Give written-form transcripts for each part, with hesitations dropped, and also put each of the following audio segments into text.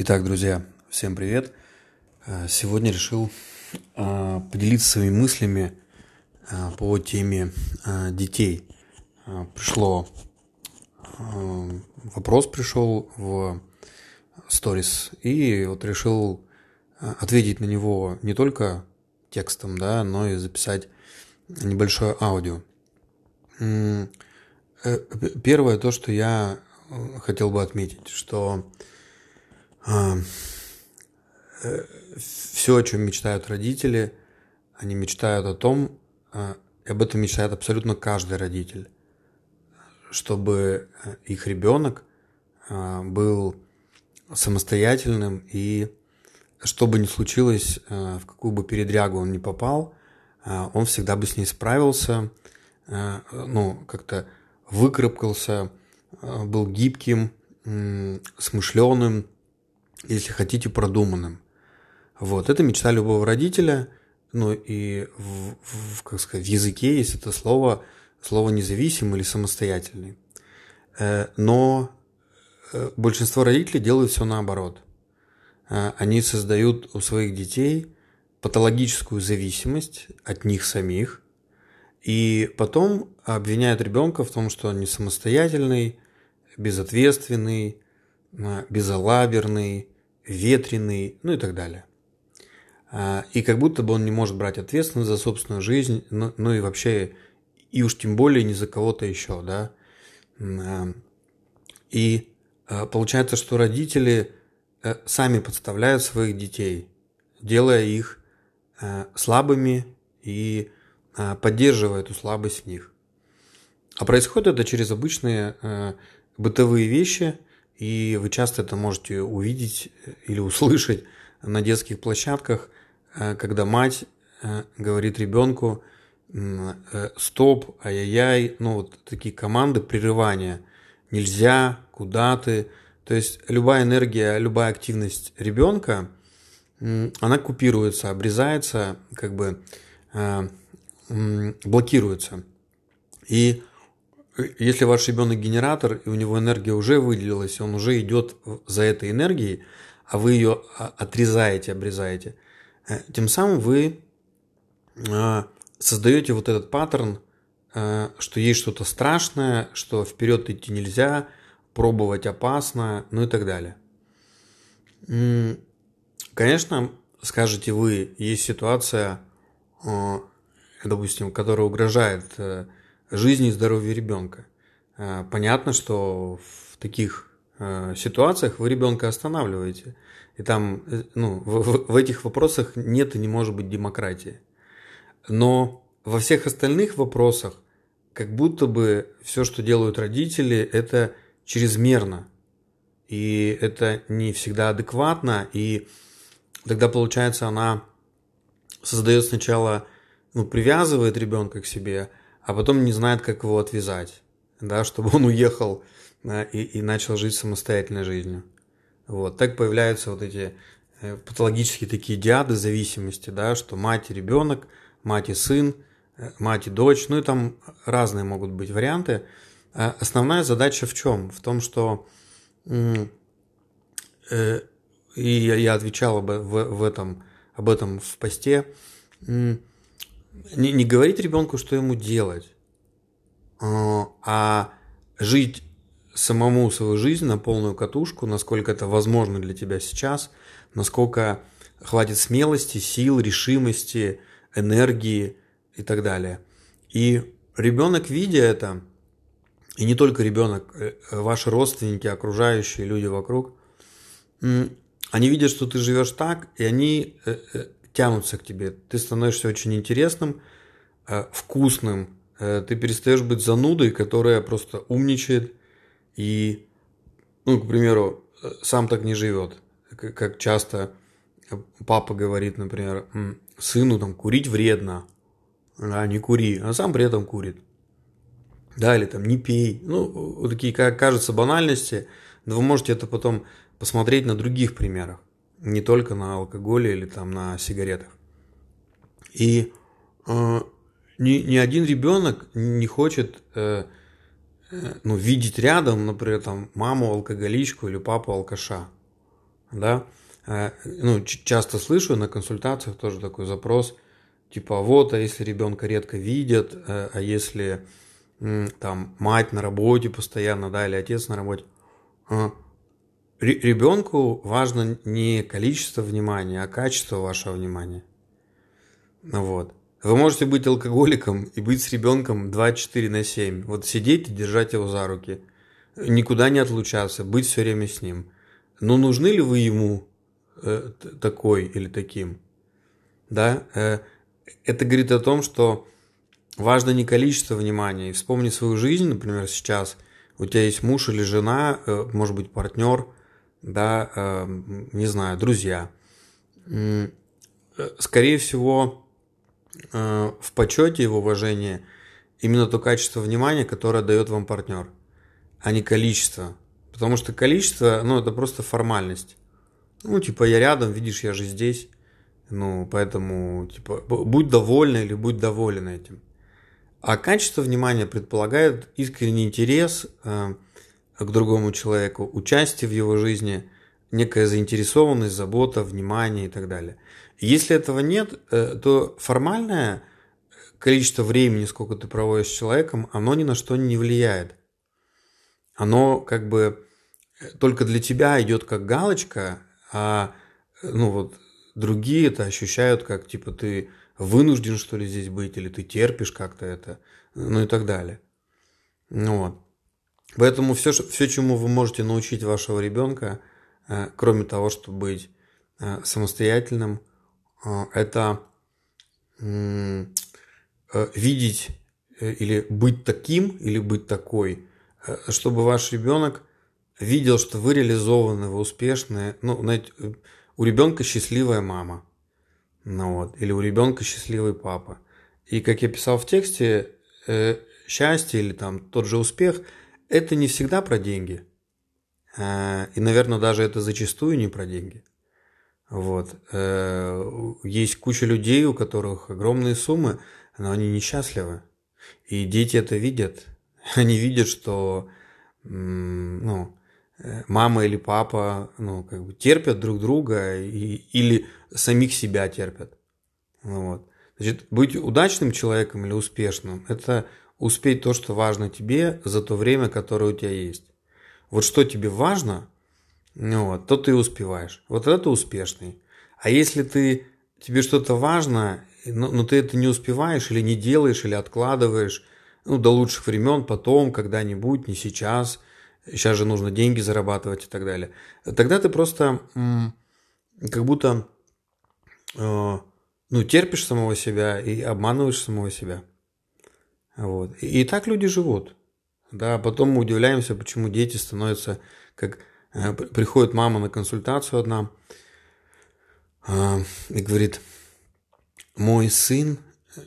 Итак, друзья, всем привет! Сегодня решил поделиться своими мыслями по теме детей. Вопрос пришел в сторис, и вот решил ответить на него не только текстом, да, но и записать небольшое аудио. Первое, то, что я хотел бы отметить, что все, о чем мечтают родители, они мечтают о том, и об этом мечтает абсолютно каждый родитель, чтобы их ребенок был самостоятельным, и что бы ни случилось, в какую бы передрягу он ни попал, он всегда бы с ней справился, как-то выкарабкался, был гибким, смышленым, если хотите, продуманным. Вот, это мечта любого родителя, в языке есть это слово «независимый» или «самостоятельный». Но большинство родителей делают все наоборот. Они создают у своих детей патологическую зависимость от них самих, и потом обвиняют ребенка в том, что он не самостоятельный, безответственный, безалаберный, ветреный, и так далее. И как будто бы он не может брать ответственность за собственную жизнь, и вообще, и уж тем более не за кого-то еще, да. И получается, что родители сами подставляют своих детей, делая их слабыми и поддерживая эту слабость в них. А происходит это через обычные бытовые вещи, и вы часто это можете увидеть или услышать на детских площадках, когда мать говорит ребенку: «Стоп, ай-яй-яй», такие команды прерывания, «нельзя», «куда ты». То есть любая энергия, любая активность ребенка, она купируется, обрезается, блокируется. И если ваш ребенок генератор, и у него энергия уже выделилась, он уже идет за этой энергией, а вы ее отрезаете, обрезаете, тем самым вы создаете вот этот паттерн, что есть что-то страшное, что вперед идти нельзя, пробовать опасно, и так далее. Конечно, скажете вы, есть ситуация, допустим, которая угрожает жизни и здоровью ребенка. Понятно, что в таких ситуациях вы ребенка останавливаете. И там, в этих вопросах нет и не может быть демократии. Но во всех остальных вопросах как будто бы все, что делают родители, это чрезмерно. И это не всегда адекватно. И тогда, получается, она создает сначала, привязывает ребенка к себе, а потом не знает, как его отвязать, да, чтобы он уехал и начал жить самостоятельной жизнью. Вот. Так появляются вот эти патологические такие диады зависимости, да, что мать и ребенок, мать и сын, мать и дочь, и там разные могут быть варианты. Основная задача в чем? В том, что, и я отвечал об этом в посте, не говорить ребенку, что ему делать, а жить самому свою жизнь на полную катушку, насколько это возможно для тебя сейчас, насколько хватит смелости, сил, решимости, энергии и так далее. И ребенок, видя это, и не только ребенок, ваши родственники, окружающие люди вокруг, они видят, что ты живешь так, и они тянутся к тебе, ты становишься очень интересным, вкусным, ты перестаешь быть занудой, которая просто умничает и, к примеру, сам так не живет, как часто папа говорит, например, сыну курить вредно, а не кури, а сам при этом курит, да, или не пей, такие, как кажется, банальности, но вы можете это потом посмотреть на других примерах. Не только на алкоголе или на сигаретах. И ни один ребенок не хочет видеть рядом, например, маму-алкоголичку или папу-алкаша. да, ну, часто слышу на консультациях тоже такой запрос, типа, вот, а если ребенка редко видят, а если там мать на работе постоянно, да, или отец на работе, ребенку важно не количество внимания, а качество вашего внимания. Вот. Вы можете быть алкоголиком и быть с ребенком 24/7. Вот сидеть и держать его за руки, никуда не отлучаться, быть все время с ним. Но нужны ли вы ему такой или таким? Да? Это говорит о том, что важно не количество внимания. И вспомни свою жизнь, например, сейчас. У тебя есть муж или жена, может быть, партнер, да, не знаю, друзья. Скорее всего, в почете и в уважении именно то качество внимания, которое дает вам партнер, а не количество. Потому что количество, ну, это просто формальность. Ну, типа, я рядом, видишь, я же здесь. Ну, поэтому, типа, будь довольна или будь доволен этим. А качество внимания предполагает искренний интерес к другому человеку, участие в его жизни, некая заинтересованность, забота, внимание и так далее. Если этого нет, то формальное количество времени, сколько ты проводишь с человеком, оно ни на что не влияет. Оно как бы только для тебя идет как галочка, а ну вот, другие это ощущают как типа ты вынужден, что ли, здесь быть, или ты терпишь как-то это, ну и так далее. Ну, вот. Поэтому все, чему вы можете научить вашего ребенка, кроме того, чтобы быть самостоятельным, это видеть или быть таким, или быть такой, чтобы ваш ребенок видел, что вы реализованы, вы успешны. Ну, знаете, у ребенка счастливая мама. Ну вот, или у ребенка счастливый папа. И как я писал в тексте, счастье или там тот же успех – это не всегда про деньги. И, наверное, даже это зачастую не про деньги. Вот. Есть куча людей, у которых огромные суммы, но они несчастливы. И дети это видят. Они видят, что ну, мама или папа ну, как бы терпят друг друга или самих себя терпят. Вот. Значит, быть удачным человеком или успешным – это успеть то, что важно тебе за то время, которое у тебя есть. Вот что тебе важно, ну, вот, то ты и успеваешь. Вот это успешный. А если тебе что-то важно, но ты это не успеваешь или не делаешь, или откладываешь, ну, до лучших времен, потом, когда-нибудь, не сейчас. Сейчас же нужно деньги зарабатывать и так далее. Тогда ты просто как будто ну, терпишь самого себя и обманываешь самого себя. Вот. И так люди живут. Да, потом мы удивляемся, почему дети становятся, как приходит мама на консультацию одна и говорит, мой сын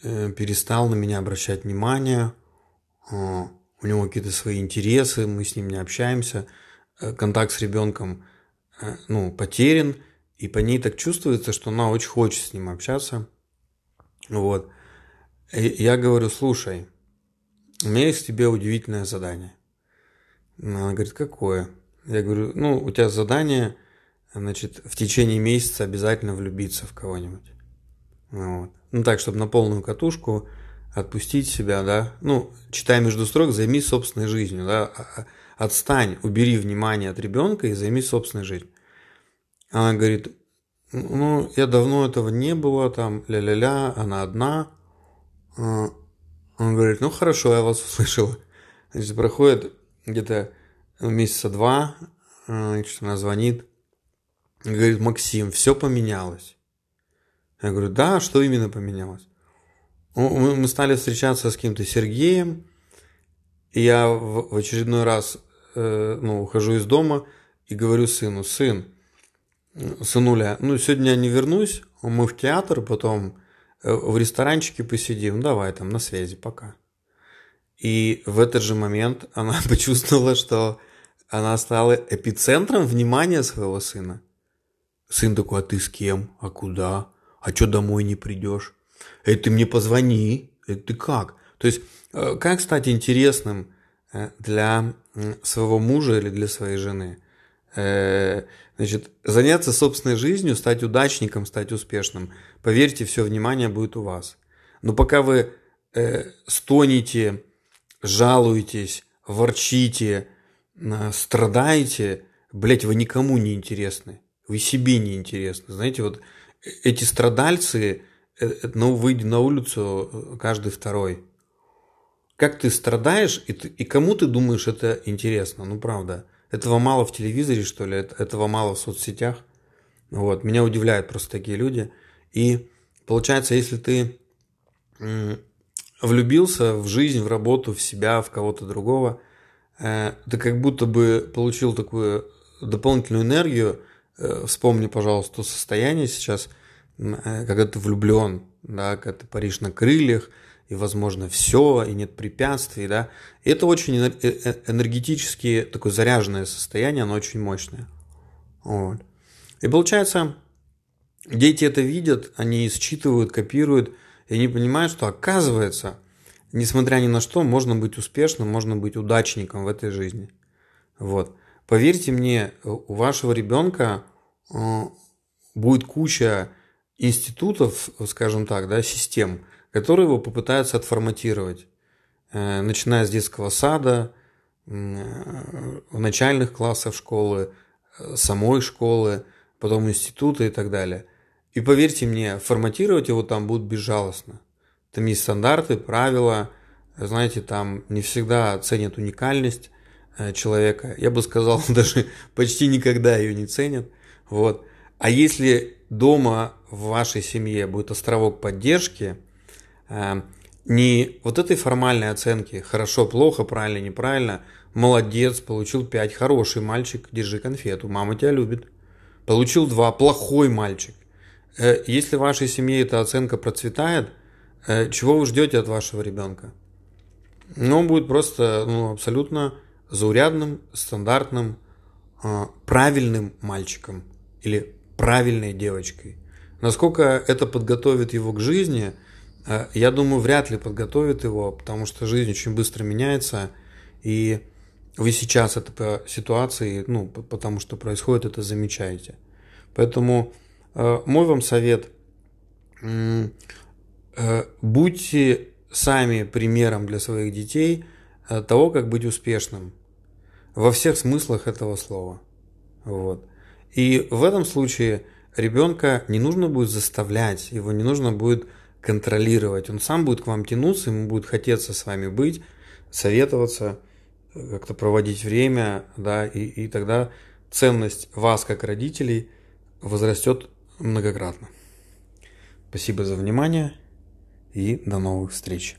перестал на меня обращать внимание, у него какие-то свои интересы, мы с ним не общаемся, контакт с ребенком ну, потерян, и по ней так чувствуется, что она очень хочет с ним общаться. Вот. И я говорю, слушай, у меня есть к тебе удивительное задание. Она говорит, какое? Я говорю, ну, у тебя задание, значит, в течение месяца обязательно влюбиться в кого-нибудь. Вот. Ну, так, чтобы на полную катушку отпустить себя, да. Ну, читай между строк, займись собственной жизнью, да. Отстань, убери внимание от ребенка и займись собственной жизнью. Она говорит, ну, я давно этого не было, там, ля-ля-ля, она одна. Он говорит, ну хорошо, я вас услышал. Значит, проходит где-то месяца два, значит, она звонит, говорит, Максим, все поменялось. Я говорю, да, что именно поменялось? Мы стали встречаться с каким-то Сергеем, и я в очередной раз ну, ухожу из дома и говорю сыну, сынуля, ну сегодня я не вернусь, мы в театр, потом в ресторанчике посидим, давай там на связи, пока. И в этот же момент она почувствовала, что она стала эпицентром внимания своего сына. Сын такой, а ты с кем? А куда? А что домой не придешь? Эй, ты мне позвони, эй, ты как? То есть, как стать интересным для своего мужа или для своей жены? Значит, заняться собственной жизнью, стать удачником, стать успешным. Поверьте, все внимание будет у вас. Но пока вы стонете, жалуетесь, ворчите, страдаете, блять, вы никому не интересны. Вы себе не интересны. Знаете, вот эти страдальцы, ну, выйди на улицу каждый второй. Как ты страдаешь, и кому ты думаешь это интересно? Ну, правда. Этого мало в телевизоре, что ли? Этого мало в соцсетях? Вот. Меня удивляют просто такие люди. И получается, если ты влюбился в жизнь, в работу, в себя, в кого-то другого, ты как будто бы получил такую дополнительную энергию. Вспомни, пожалуйста, то состояние сейчас, когда ты влюблен, да, когда ты паришь на крыльях, и, возможно, все, и нет препятствий, да. И это очень энергетически такое заряженное состояние, оно очень мощное. Вот. И получается, дети это видят, они считывают, копируют, и они понимают, что, оказывается, несмотря ни на что, можно быть успешным, можно быть удачником в этой жизни. Вот. Поверьте мне, у вашего ребенка будет куча институтов, скажем так, да, систем, которые его попытаются отформатировать, начиная с детского сада, начальных классов школы, самой школы, потом института и так далее. И поверьте мне, форматировать его там будут безжалостно. Там есть стандарты, правила, знаете, там не всегда ценят уникальность человека. Я бы сказал, даже почти никогда ее не ценят. Вот. А если дома в вашей семье будет островок поддержки, не вот этой формальной оценки «хорошо, плохо, правильно, неправильно», «молодец, получил 5, хороший мальчик, держи конфету, мама тебя любит», «получил 2, плохой мальчик». Если в вашей семье эта оценка процветает, чего вы ждете от вашего ребенка? Ну, он будет просто абсолютно заурядным, стандартным, правильным мальчиком или правильной девочкой. Насколько это подготовит его к жизни – я думаю, вряд ли подготовит его, потому что жизнь очень быстро меняется, и вы сейчас это по ситуации, потому что происходит, это замечаете. Поэтому мой вам совет – будьте сами примером для своих детей того, как быть успешным во всех смыслах этого слова. Вот. И в этом случае ребенка не нужно будет заставлять, его не нужно будет контролировать. Он сам будет к вам тянуться, ему будет хотеться с вами быть, советоваться, как-то проводить время, да, и тогда ценность вас как родителей возрастет многократно. Спасибо за внимание и до новых встреч.